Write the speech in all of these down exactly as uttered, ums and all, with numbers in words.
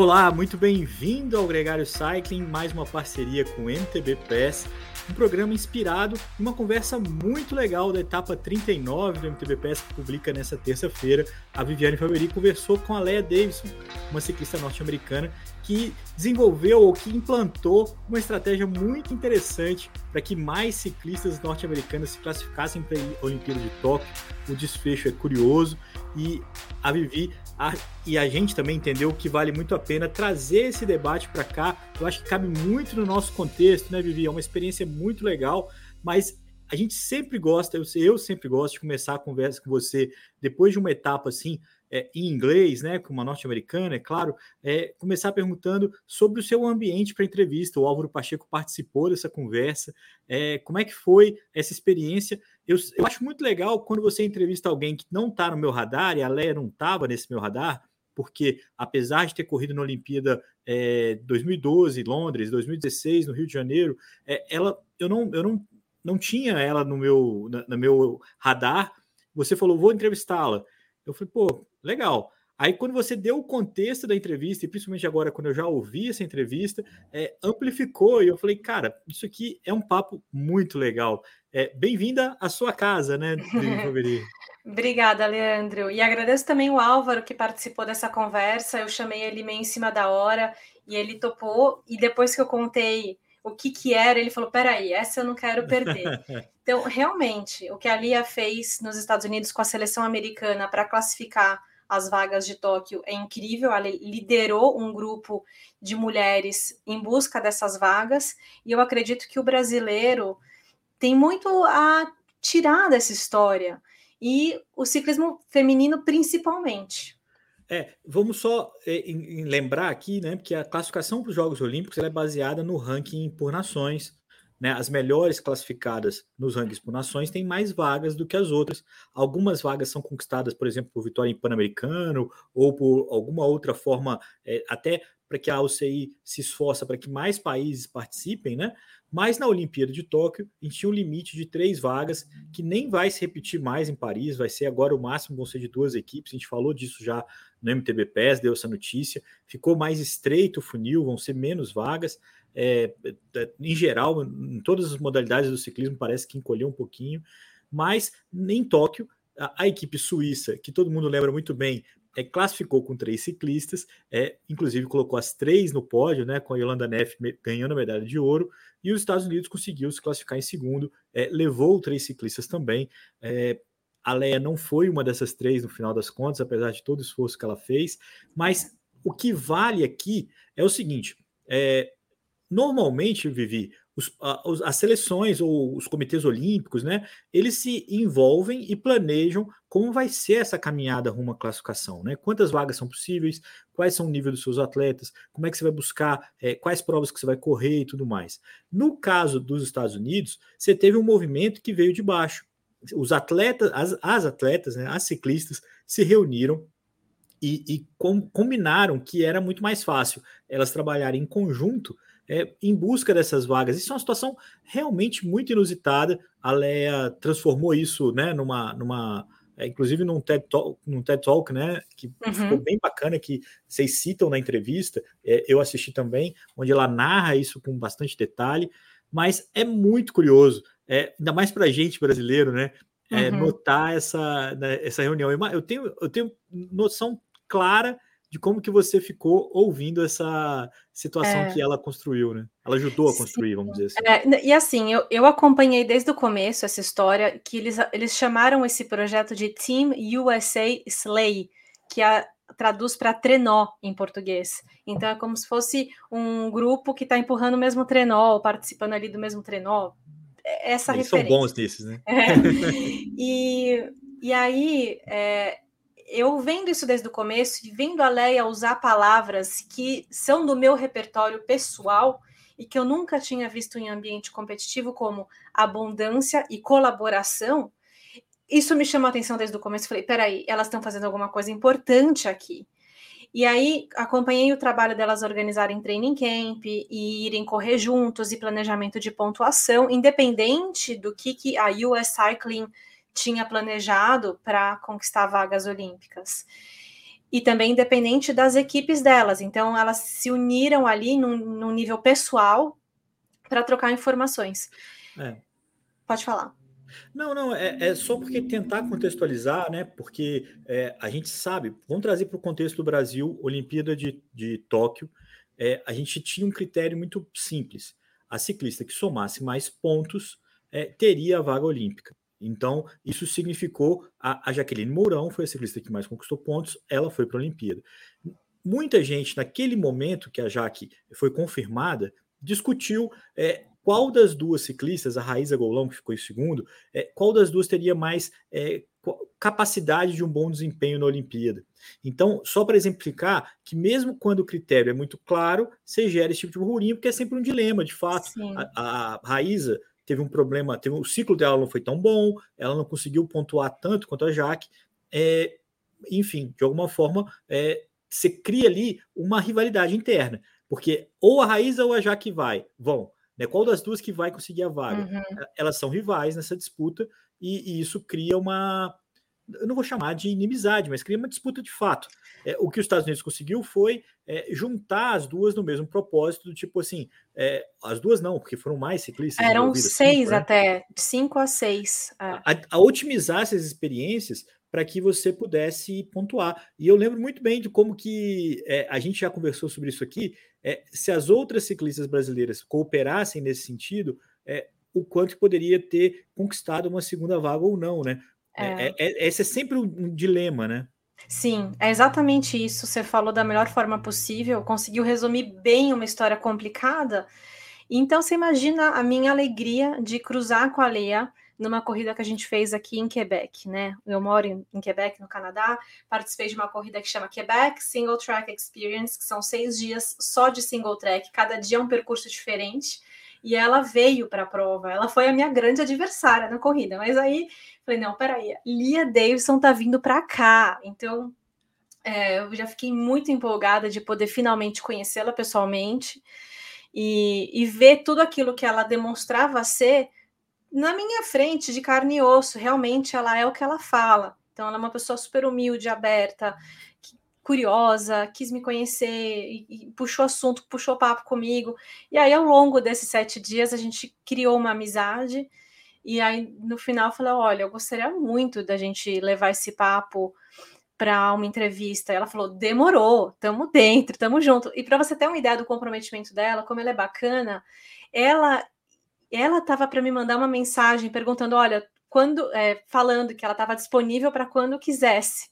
Olá, muito bem-vindo ao Gregário Cycling, mais uma parceria com o M T B Pass, um programa inspirado em uma conversa muito legal da etapa trinta e nove do M T B Pass, que publica nessa terça-feira. A Viviane Faberí conversou com a Lea Davidson, uma ciclista norte-americana, que desenvolveu ou que implantou uma estratégia muito interessante para que mais ciclistas norte-americanas se classificassem para a Olimpíada de Tóquio. O desfecho é curioso e a Vivi... A, e a gente também entendeu que vale muito a pena trazer esse debate para cá. Eu acho que cabe muito no nosso contexto, né, Vivi? É uma experiência muito legal, mas a gente sempre gosta, eu, eu sempre gosto de começar a conversa com você depois de uma etapa assim, é, em inglês, né, com uma norte-americana, é claro, é, começar perguntando sobre o seu ambiente para entrevista. O Álvaro Pacheco participou dessa conversa. É, como é que foi essa experiência? Eu, eu acho muito legal quando você entrevista alguém que não está no meu radar, e a Lea não estava nesse meu radar, porque apesar de ter corrido na Olimpíada é, dois mil e doze, Londres, dois mil e dezesseis, no Rio de Janeiro, é, ela, eu, não, eu não, não tinha ela no meu, na, no meu radar. Você falou, vou entrevistá-la. Eu falei, pô, legal. Aí quando você deu o contexto da entrevista, e principalmente agora quando eu já ouvi essa entrevista, é, amplificou, e eu falei, cara, isso aqui é um papo muito legal. É, bem-vinda à sua casa, né, Viviane Faberí? Obrigada, Leandro. E agradeço também o Álvaro, que participou dessa conversa. Eu chamei ele meio em cima da hora, e ele topou, e depois que eu contei o que que era, ele falou, peraí, essa eu não quero perder. Então, realmente, o que a Lea fez nos Estados Unidos com a seleção americana para classificar as vagas de Tóquio é incrível. Ela liderou um grupo de mulheres em busca dessas vagas, e eu acredito que o brasileiro tem muito a tirar dessa história, e o ciclismo feminino principalmente. É, vamos só é, em, em lembrar aqui, né, porque a classificação para os Jogos Olímpicos ela é baseada no ranking por nações, né? As melhores classificadas nos rankings por nações têm mais vagas do que as outras. Algumas vagas são conquistadas, por exemplo, por vitória em Pan-Americano ou por alguma outra forma, é, até para que a U C I se esforça para que mais países participem, né? Mas na Olimpíada de Tóquio, a gente tinha um limite de três vagas, que nem vai se repetir mais em Paris, vai ser agora o máximo, vão ser de duas equipes. A gente falou disso já no M T B Pass, deu essa notícia, ficou mais estreito o funil, vão ser menos vagas, é, em geral, em todas as modalidades do ciclismo parece que encolheu um pouquinho, mas em Tóquio, a, a equipe suíça, que todo mundo lembra muito bem, É, classificou com três ciclistas, é, inclusive colocou as três no pódio, né, com a Jolanda Neff me- ganhando a medalha de ouro, e os Estados Unidos conseguiu se classificar em segundo, é, levou três ciclistas também. É, a Lea não foi uma dessas três no final das contas, apesar de todo o esforço que ela fez, mas o que vale aqui é o seguinte, é, normalmente, Vivi, os, a, as seleções ou os comitês olímpicos, né, eles se envolvem e planejam como vai ser essa caminhada rumo à classificação, né? Quantas vagas são possíveis, quais são o nível dos seus atletas, como é que você vai buscar, é, quais provas que você vai correr e tudo mais. No caso dos Estados Unidos, você teve um movimento que veio de baixo. Os atletas, as, as atletas, né, as ciclistas se reuniram e, e com, combinaram que era muito mais fácil elas trabalharem em conjunto, É, em busca dessas vagas. Isso é uma situação realmente muito inusitada. A Lea transformou isso, né, numa, numa é, inclusive num TED Talk, num TED Talk, né, que uhum. ficou bem bacana, que vocês citam na entrevista, é, eu assisti também, onde ela narra isso com bastante detalhe, mas é muito curioso, é, ainda mais para a gente brasileiro, né, é, uhum. notar essa, né, essa reunião. Eu tenho, eu tenho noção clara de como que você ficou ouvindo essa situação é. que ela construiu, né? Ela ajudou a construir, Sim. vamos dizer assim. É, e assim, eu, eu acompanhei desde o começo essa história, que eles, eles chamaram esse projeto de Team U S A Sleigh, que a, traduz para trenó em português. Então é como se fosse um grupo que está empurrando o mesmo trenó, ou participando ali do mesmo trenó. Essa eles referência. São bons nesses, né? É. E, e aí... É, eu vendo isso desde o começo e vendo a Lea usar palavras que são do meu repertório pessoal e que eu nunca tinha visto em ambiente competitivo, como abundância e colaboração, isso me chamou a atenção desde o começo. Falei, peraí, elas estão fazendo alguma coisa importante aqui. E aí acompanhei o trabalho delas organizarem training camp e irem correr juntos e planejamento de pontuação, independente do que, que a U S Cycling tinha planejado para conquistar vagas olímpicas. e também independente das equipes delas. Então, elas se uniram ali num, num nível pessoal para trocar informações. É. Pode falar. Não, não, é, é só porque tentar contextualizar, né? Porque é, a gente sabe, vamos trazer para o contexto do Brasil, Olimpíada de, de Tóquio, é, a gente tinha um critério muito simples. A ciclista que somasse mais pontos é, teria a vaga olímpica. Então, isso significou... A, a Jaqueline Mourão foi a ciclista que mais conquistou pontos, ela foi para a Olimpíada. Muita gente, naquele momento que a Jaque foi confirmada, discutiu... É, qual das duas ciclistas, a Raíssa Golão, que ficou em segundo, é, qual das duas teria mais é, capacidade de um bom desempenho na Olimpíada? Então, só para exemplificar que mesmo quando o critério é muito claro, você gera esse tipo de burburinho, porque é sempre um dilema, de fato. A, a Raíssa teve um problema, teve, o ciclo dela não foi tão bom, ela não conseguiu pontuar tanto quanto a Jaque. É, enfim, de alguma forma, é, você cria ali uma rivalidade interna, porque ou a Raíssa ou a Jaque vai, vão. Né, qual das duas que vai conseguir a vaga? Uhum. Elas são rivais nessa disputa e, e isso cria uma... Eu não vou chamar de inimizade, mas cria uma disputa de fato. É, o que os Estados Unidos conseguiu foi é, juntar as duas no mesmo propósito, do tipo assim, é, as duas não, porque foram mais ciclistas. Eram seis cinco, até, né? cinco a seis. Ah. A, a otimizar essas experiências para que você pudesse pontuar. E eu lembro muito bem de como que é, a gente já conversou sobre isso aqui, é, se as outras ciclistas brasileiras cooperassem nesse sentido, é, o quanto poderia ter conquistado uma segunda vaga ou não, né? É. É, é, esse é sempre um dilema, né? Sim, é exatamente isso. Você falou da melhor forma possível, conseguiu resumir bem uma história complicada. Então, você imagina a minha alegria de cruzar com a Lea numa corrida que a gente fez aqui em Quebec, né? Eu moro em, em Quebec, no Canadá, participei de uma corrida que chama Quebec Single Track Experience, que são seis dias só de single track, cada dia é um percurso diferente, e ela veio para a prova, ela foi a minha grande adversária na corrida, mas aí, falei, não, peraí, Lea Davidson tá vindo para cá, então é, eu já fiquei muito empolgada de poder finalmente conhecê-la pessoalmente, e, e ver tudo aquilo que ela demonstrava ser na minha frente, de carne e osso. Realmente ela é o que ela fala. Então ela é uma pessoa super humilde, aberta, curiosa, quis me conhecer, e, e puxou assunto, puxou papo comigo, e aí ao longo desses sete dias a gente criou uma amizade, e aí no final eu falei, olha, eu gostaria muito da gente levar esse papo para uma entrevista. Ela falou, demorou, tamo dentro, tamo junto. E para você ter uma ideia do comprometimento dela, como ela é bacana, ela... Ela estava para me mandar uma mensagem perguntando, olha, quando, é, falando que ela estava disponível para quando quisesse.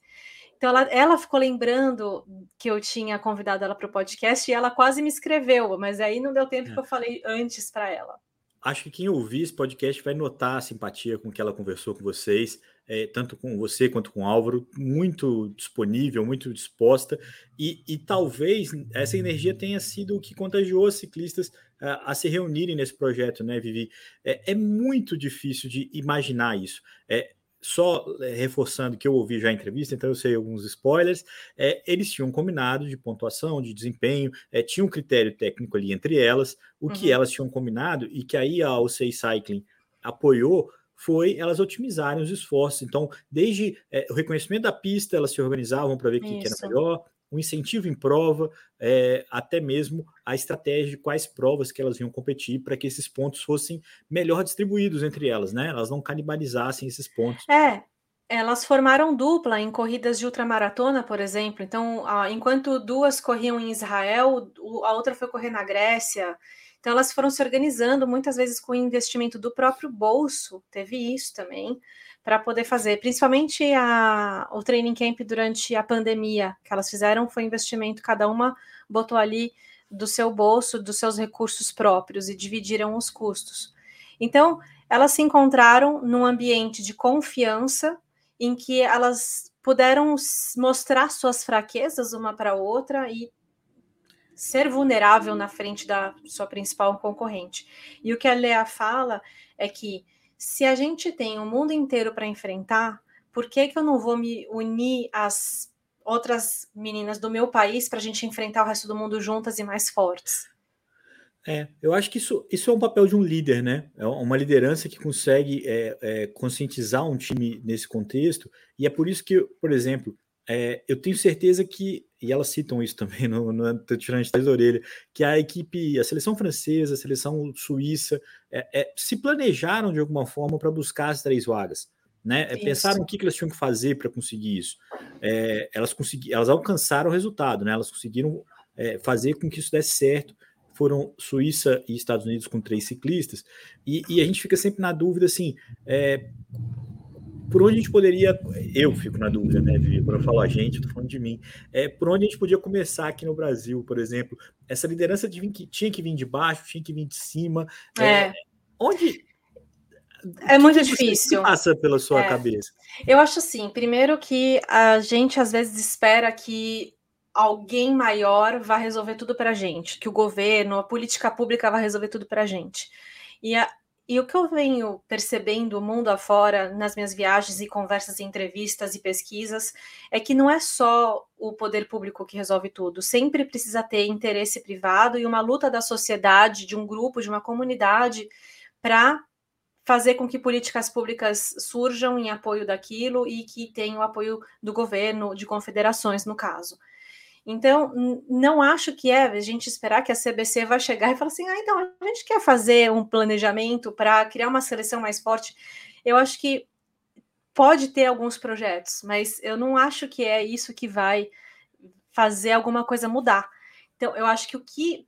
Então, ela, ela ficou lembrando que eu tinha convidado ela para o podcast e ela quase me escreveu, mas aí não deu tempo é. que eu falei antes para ela. Acho que quem ouvir esse podcast vai notar a simpatia com que ela conversou com vocês, é, tanto com você quanto com o Álvaro, muito disponível, muito disposta, e, e talvez essa energia tenha sido o que contagiou os ciclistas a, a se reunirem nesse projeto, né, Vivi? É, é muito difícil de imaginar isso. É, só reforçando que eu ouvi já a entrevista, então eu sei alguns spoilers, é, eles tinham combinado de pontuação, de desempenho, é, tinha um critério técnico ali entre elas, o uhum. que elas tinham combinado e que aí a U S A Cycling apoiou foi elas otimizarem os esforços. Então, desde é, o reconhecimento da pista, elas se organizavam para ver quem que era melhor, o incentivo em prova, é, até mesmo a estratégia de quais provas que elas iam competir para que esses pontos fossem melhor distribuídos entre elas, né? Elas não canibalizassem esses pontos. É, elas formaram dupla em corridas de ultramaratona, por exemplo. Então, a, enquanto duas corriam em Israel, a outra foi correr na Grécia. Então, elas foram se organizando, muitas vezes com investimento do próprio bolso, teve isso também, para poder fazer. Principalmente a, o training camp durante a pandemia, que elas fizeram foi investimento, cada uma botou ali do seu bolso, dos seus recursos próprios, e dividiram os custos. Então, elas se encontraram num ambiente de confiança, em que elas puderam mostrar suas fraquezas uma para a outra e ser vulnerável na frente da sua principal concorrente. E o que a Lea fala é que se a gente tem o mundo inteiro para enfrentar, por que que eu não vou me unir às outras meninas do meu país para a gente enfrentar o resto do mundo juntas e mais fortes? É, eu acho que isso, isso é um papel de um líder, né? É uma liderança que consegue é, é, conscientizar um time nesse contexto, e é por isso que, por exemplo, É, eu tenho certeza que, e elas citam isso também, não estou tirando de trás da orelha, que a equipe, a seleção francesa, a seleção suíça, é, é, se planejaram de alguma forma para buscar as três vagas, né? Isso. Pensaram o que, que elas tinham que fazer para conseguir isso. É, elas, consegui, elas alcançaram o resultado, né? Elas conseguiram é, fazer com que isso desse certo. Foram Suíça e Estados Unidos com três ciclistas, e, e a gente fica sempre na dúvida, assim... É, por onde a gente poderia... Eu fico na dúvida, né, Vivi? Quando eu falo a gente, eu tô falando de mim. É, por onde a gente podia começar aqui no Brasil, por exemplo? Essa liderança de que tinha que vir de baixo, tinha que vir de cima. É. É, onde... É muito difícil. O que passa pela sua é. cabeça? Eu acho assim, primeiro que a gente às vezes espera que alguém maior vá resolver tudo pra gente, que o governo, a política pública vai resolver tudo pra gente. E a E o que eu venho percebendo mundo afora, nas minhas viagens e conversas, e entrevistas e pesquisas, é que não é só o poder público que resolve tudo. Sempre precisa ter interesse privado e uma luta da sociedade, de um grupo, de uma comunidade, para fazer com que políticas públicas surjam em apoio daquilo e que tenham o apoio do governo, de confederações, no caso. Então, não acho que é a gente esperar que a C B C vai chegar e falar assim, ah, então, a gente quer fazer um planejamento para criar uma seleção mais forte. Eu acho que pode ter alguns projetos, mas eu não acho que é isso que vai fazer alguma coisa mudar. Então, eu acho que o que...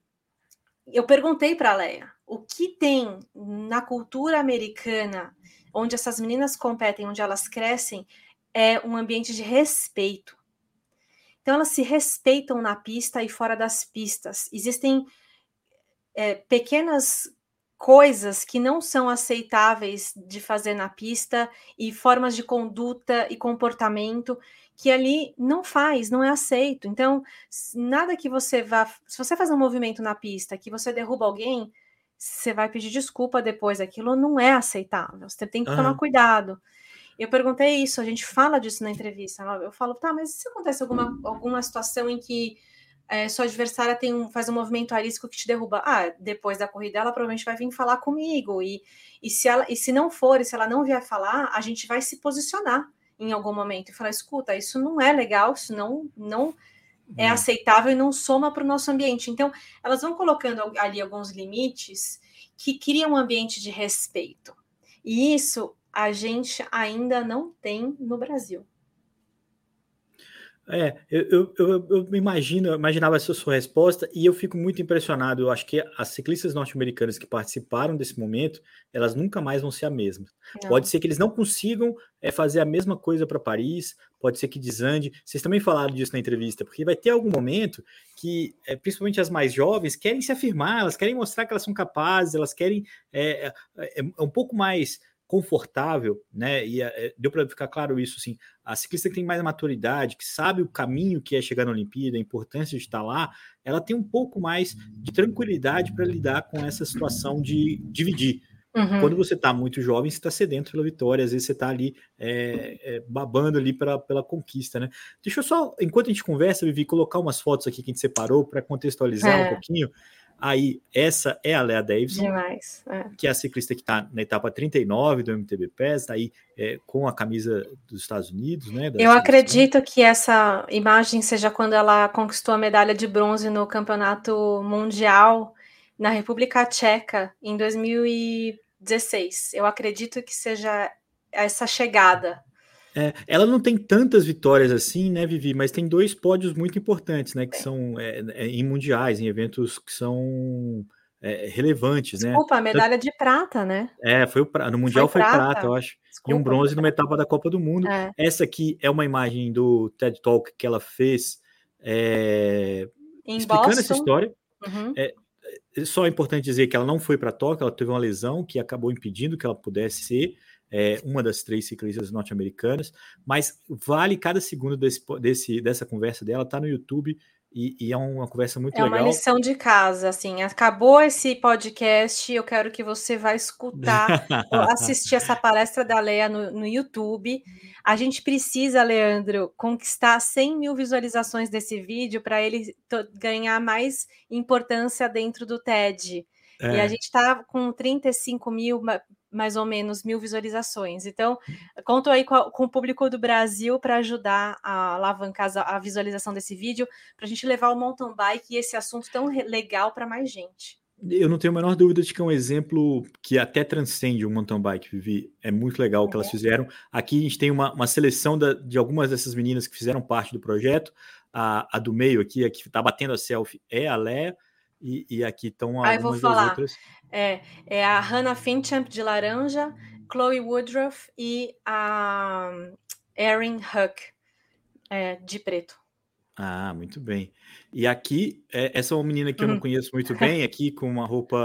Eu perguntei para a Lea, o que tem na cultura americana, onde essas meninas competem, onde elas crescem, é um ambiente de respeito. Então, elas se respeitam na pista e fora das pistas. Existem é, pequenas coisas que não são aceitáveis de fazer na pista e formas de conduta e comportamento que ali não faz, não é aceito. Então, nada que você vá... Se você faz um movimento na pista que você derruba alguém, você vai pedir desculpa depois. Aquilo não é aceitável. Você tem que tomar cuidado. Eu perguntei isso, a gente fala disso na entrevista. Eu falo, tá, mas se acontece alguma, alguma situação em que é, sua adversária tem um, faz um movimento arisco que te derruba? Ah, depois da corrida ela provavelmente vai vir falar comigo. E, e, se, ela, e se não for, e se ela não vier falar, a gente vai se posicionar em algum momento e falar, escuta, isso não é legal, isso não, não é aceitável e não soma para o nosso ambiente. Então, elas vão colocando ali alguns limites que criam um ambiente de respeito. E isso... a gente ainda não tem no Brasil. É, eu, eu, eu imagino, eu imaginava essa sua resposta e eu fico muito impressionado. Eu acho que as ciclistas norte-americanas que participaram desse momento, elas nunca mais vão ser a mesma. Não. Pode ser que eles não consigam é, fazer a mesma coisa para Paris, pode ser que desande. Vocês também falaram disso na entrevista, porque vai ter algum momento que, é, principalmente as mais jovens, querem se afirmar, elas querem mostrar que elas são capazes, elas querem é, é, é um pouco mais... confortável, né? E deu para ficar claro isso, assim, a ciclista que tem mais maturidade, que sabe o caminho que é chegar na Olimpíada, a importância de estar lá, ela tem um pouco mais de tranquilidade para lidar com essa situação de dividir. Uhum. Quando você está muito jovem, você está sedento pela vitória, às vezes você está ali é, é, babando ali pra, pela conquista, né? Deixa eu só, enquanto a gente conversa, Vivi, colocar umas fotos aqui que a gente separou para contextualizar é. um pouquinho. Aí, essa é a Lea Davidson, Demais, é. que é a ciclista que está na etapa trinta e nove do M T B Pass, tá aí é, com a camisa dos Estados Unidos, né? Eu acredito que essa imagem seja quando ela conquistou a medalha de bronze no Campeonato Mundial na República Tcheca em dois mil e dezesseis. Eu acredito que seja essa chegada. É, ela não tem tantas vitórias assim, né, Vivi? Mas tem dois pódios muito importantes, né? Que são é, é, em mundiais, em eventos que são é, relevantes, né? Desculpa, a medalha então, de prata, né? É, foi o pra... no Mundial foi, foi prata, prata, eu acho. Desculpa, e um bronze numa etapa da Copa do Mundo. É. Essa aqui é uma imagem do TED Talk que ela fez é... explicando Boston. Essa história. Uhum. É... Só é importante dizer que ela não foi para Tóquio, ela teve uma lesão que acabou impedindo que ela pudesse ser é, uma das três ciclistas norte-americanas, mas vale cada segundo desse, desse, dessa conversa dela, tá no YouTube e, e é uma conversa muito é legal. É uma lição de casa, assim, acabou esse podcast, eu quero que você vá escutar, assistir essa palestra da Lea no, no YouTube. A gente precisa, Leandro, conquistar cem mil visualizações desse vídeo para ele to- ganhar mais importância dentro do TED. É. E a gente está com trinta e cinco mil mais ou menos mil visualizações. Então, conto aí com, a, com o público do Brasil para ajudar a alavancar a visualização desse vídeo, para a gente levar o mountain bike e esse assunto tão legal para mais gente. Eu não tenho a menor dúvida de que é um exemplo que até transcende o mountain bike, Vivi. É muito legal o que elas fizeram. Aqui a gente tem uma, uma seleção da, de algumas dessas meninas que fizeram parte do projeto. A, a do meio aqui, a que está batendo a selfie, é a Lea. E, e aqui estão ah, algumas das outras. É, é a Hannah Finchamp, de laranja, Chloe Woodruff e a Erin Huck, é, de preto. Ah, muito bem. E aqui, é, essa é uma menina que eu uhum. não conheço muito bem, aqui com uma roupa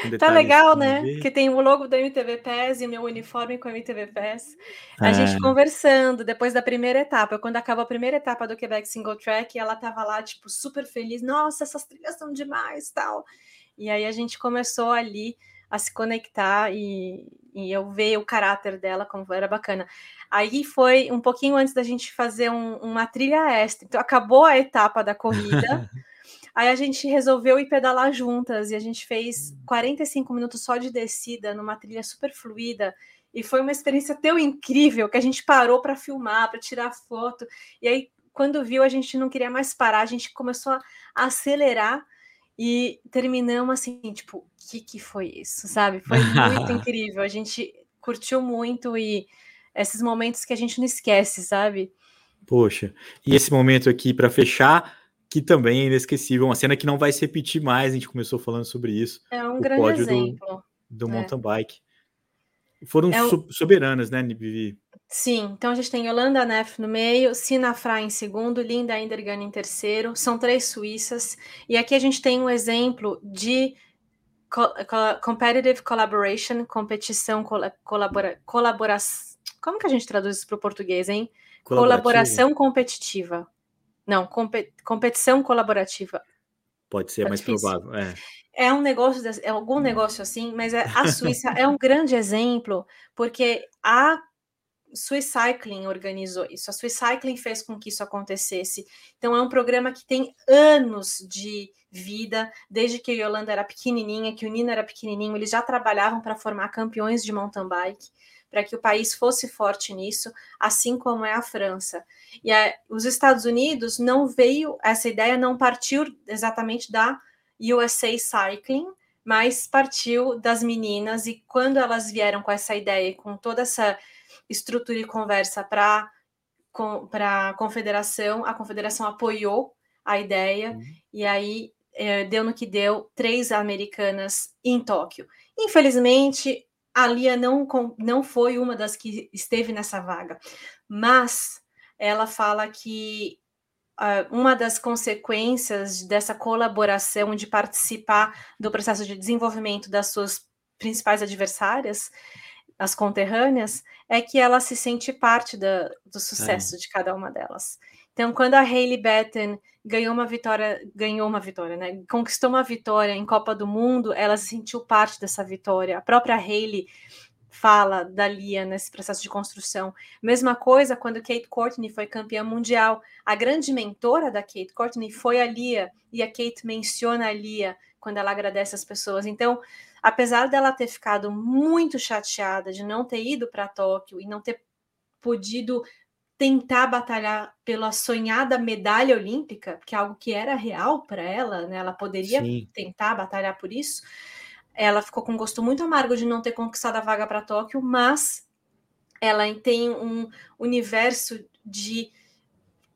com detalhes. Tá legal, né? Ver. Que tem o logo da M T B Pass e meu uniforme com a M T B Pass. A ah. gente conversando depois da primeira etapa. Quando acaba a primeira etapa do Quebec Single Track, ela tava lá, tipo, super feliz. Nossa, essas trilhas são demais, tal. E aí a gente começou ali a se conectar e, e eu ver o caráter dela, como era bacana. Aí foi um pouquinho antes da gente fazer um, uma trilha extra. Então, acabou a etapa da corrida. Aí a gente resolveu ir pedalar juntas. E a gente fez quarenta e cinco minutos só de descida, numa trilha super fluida. E foi uma experiência tão incrível que a gente parou para filmar, para tirar foto. E aí, quando viu, a gente não queria mais parar. A gente começou a acelerar. E terminamos assim, tipo, o que, que foi isso, sabe? Foi muito incrível. A gente curtiu muito e... esses momentos que a gente não esquece, sabe? Poxa, e esse momento aqui para fechar, que também é inesquecível, uma cena que não vai se repetir mais, a gente começou falando sobre isso. É um grande exemplo. Do, do mountain é. bike. Foram é um... soberanas, né, Nibivi? Sim, então a gente tem Jolanda Neff no meio, Sinafra em segundo, Linda Endergan em terceiro, são três suíças, e aqui a gente tem um exemplo de... Co- co- competitive collaboration, competição, col- colabora- colaboração, como que a gente traduz isso para o português, hein? Colaboração competitiva. Não, compe- competição colaborativa. Pode ser, é mais provável. É. é um negócio, é algum negócio assim, mas é, a Suíça é um grande exemplo, porque a Swiss Cycling organizou isso, a Swiss Cycling fez com que isso acontecesse. Então, é um programa que tem anos de vida, desde que a Jolanda era pequenininha, que o Nino era pequenininho, eles já trabalhavam para formar campeões de mountain bike, para que o país fosse forte nisso, assim como é a França. E a, os Estados Unidos não veio, essa ideia não partiu exatamente da U S A Cycling, mas partiu das meninas, e quando elas vieram com essa ideia, com toda essa estrutura e conversa para com, a confederação, a confederação apoiou a ideia, uhum. e aí eh, deu no que deu, três americanas em Tóquio. Infelizmente, a Lea não, não foi uma das que esteve nessa vaga, mas ela fala que uh, uma das consequências dessa colaboração, de participar do processo de desenvolvimento das suas principais adversárias, as conterrâneas, é que ela se sente parte da, do sucesso é. de cada uma delas. Então, quando a Hayley Batten ganhou uma vitória, ganhou uma vitória, né? Conquistou uma vitória em Copa do Mundo, ela se sentiu parte dessa vitória. A própria Hayley fala da Lea nesse processo de construção. Mesma coisa quando Kate Courtney foi campeã mundial. A grande mentora da Kate Courtney foi a Lea, e a Kate menciona a Lea quando ela agradece as pessoas. Então, apesar dela ter ficado muito chateada de não ter ido para Tóquio e não ter podido tentar batalhar pela sonhada medalha olímpica, que é algo que era real para ela, né? Ela poderia Sim. tentar batalhar por isso. Ela ficou com um gosto muito amargo de não ter conquistado a vaga para Tóquio, mas ela tem um universo de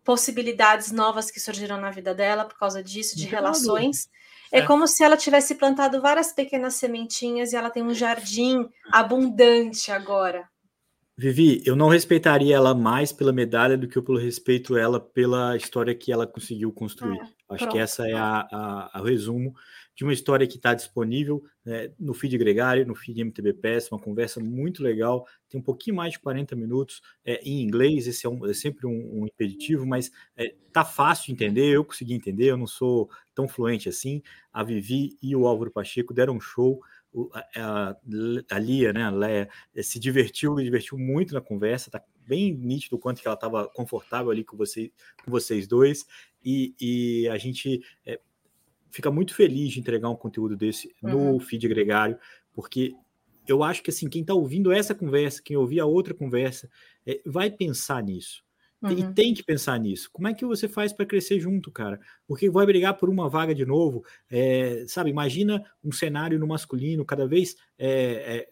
possibilidades novas que surgiram na vida dela por causa disso, de Meu relações. Deus. É, é como se ela tivesse plantado várias pequenas sementinhas e ela tem um jardim abundante agora. Vivi, eu não respeitaria ela mais pela medalha do que eu pelo respeito ela pela história que ela conseguiu construir. Ah, Acho pronto. que essa é a, a, a resumo de uma história que está disponível, né, no feed Gregário, no feed M T B Pass, uma conversa muito legal, tem um pouquinho mais de quarenta minutos é, em inglês, esse é, um, é sempre um, um impeditivo, mas é, tá fácil de entender, eu consegui entender, eu não sou tão fluente assim. A Vivi e o Álvaro Pacheco deram um show. A, a Lea, né, a Lea, se divertiu, divertiu muito na conversa, tá bem nítido o quanto que ela estava confortável ali com, você, com vocês dois, e, e a gente é, fica muito feliz de entregar um conteúdo desse uhum. no feed Gregário, porque eu acho que assim, quem está ouvindo essa conversa, quem ouvir a outra conversa, é, vai pensar nisso. Uhum. E tem que pensar nisso. Como é que você faz para crescer junto, cara? Porque vai brigar por uma vaga de novo, é, sabe? Imagina um cenário no masculino, cada vez é, é,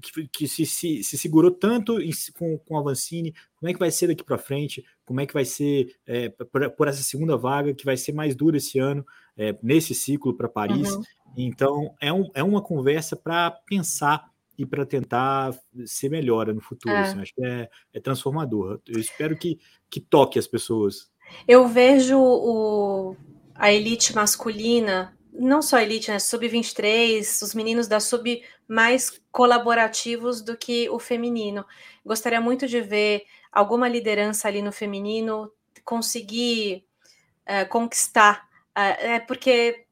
que, que se, se, se segurou tanto em, com, com a Avancini. Como é que vai ser daqui para frente? Como é que vai ser é, por, por essa segunda vaga, que vai ser mais dura esse ano, é, nesse ciclo para Paris? Uhum. Então, é, um, é uma conversa para pensar e para tentar ser melhor no futuro. É. Assim, acho que é, é transformador. Eu espero que, que toque as pessoas. Eu vejo o, a elite masculina, não só a elite, né? sub vinte e três, os meninos da sub mais colaborativos do que o feminino. Gostaria muito de ver alguma liderança ali no feminino conseguir uh, conquistar. Uh, é porque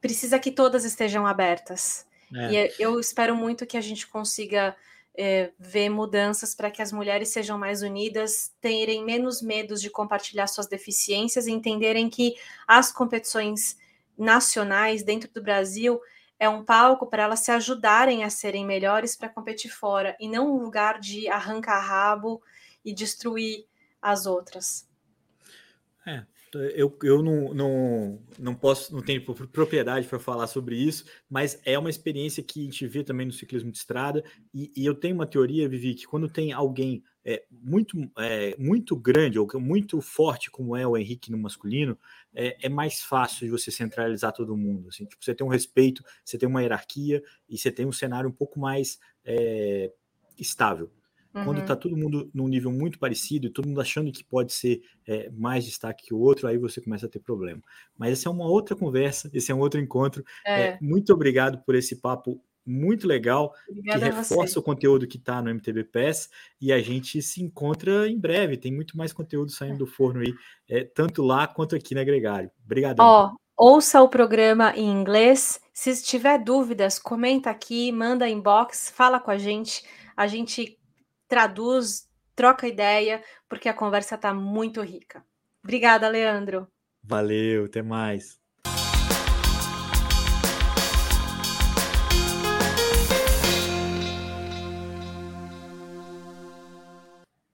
precisa que todas estejam abertas. É. E eu espero muito que a gente consiga é, ver mudanças para que as mulheres sejam mais unidas, terem menos medos de compartilhar suas deficiências e entenderem que as competições nacionais dentro do Brasil é um palco para elas se ajudarem a serem melhores para competir fora, e não um lugar de arrancar rabo e destruir as outras. É. Eu, eu não, não, não posso, não tenho propriedade para falar sobre isso, mas é uma experiência que a gente vê também no ciclismo de estrada, e, e eu tenho uma teoria, Vivi, que quando tem alguém é, muito, é, muito grande ou muito forte, como é o Henrique no masculino, é, é mais fácil de você centralizar todo mundo. Assim, tipo, você tem um respeito, você tem uma hierarquia e você tem um cenário um pouco mais é, estável. Quando está todo mundo num nível muito parecido e todo mundo achando que pode ser é, mais destaque que o outro, aí você começa a ter problema. Mas essa é uma outra conversa, esse é um outro encontro. É. É, muito obrigado por esse papo muito legal, obrigada, que reforça o conteúdo que está no M T B Pass, e a gente se encontra em breve. Tem muito mais conteúdo saindo é. do forno aí, é, tanto lá quanto aqui na Gregário. Obrigadão. Ó, ouça o programa em inglês. Se tiver dúvidas, comenta aqui, manda inbox, fala com a gente. A gente traduz, troca ideia, porque a conversa está muito rica. Obrigada, Leandro. Valeu, até mais.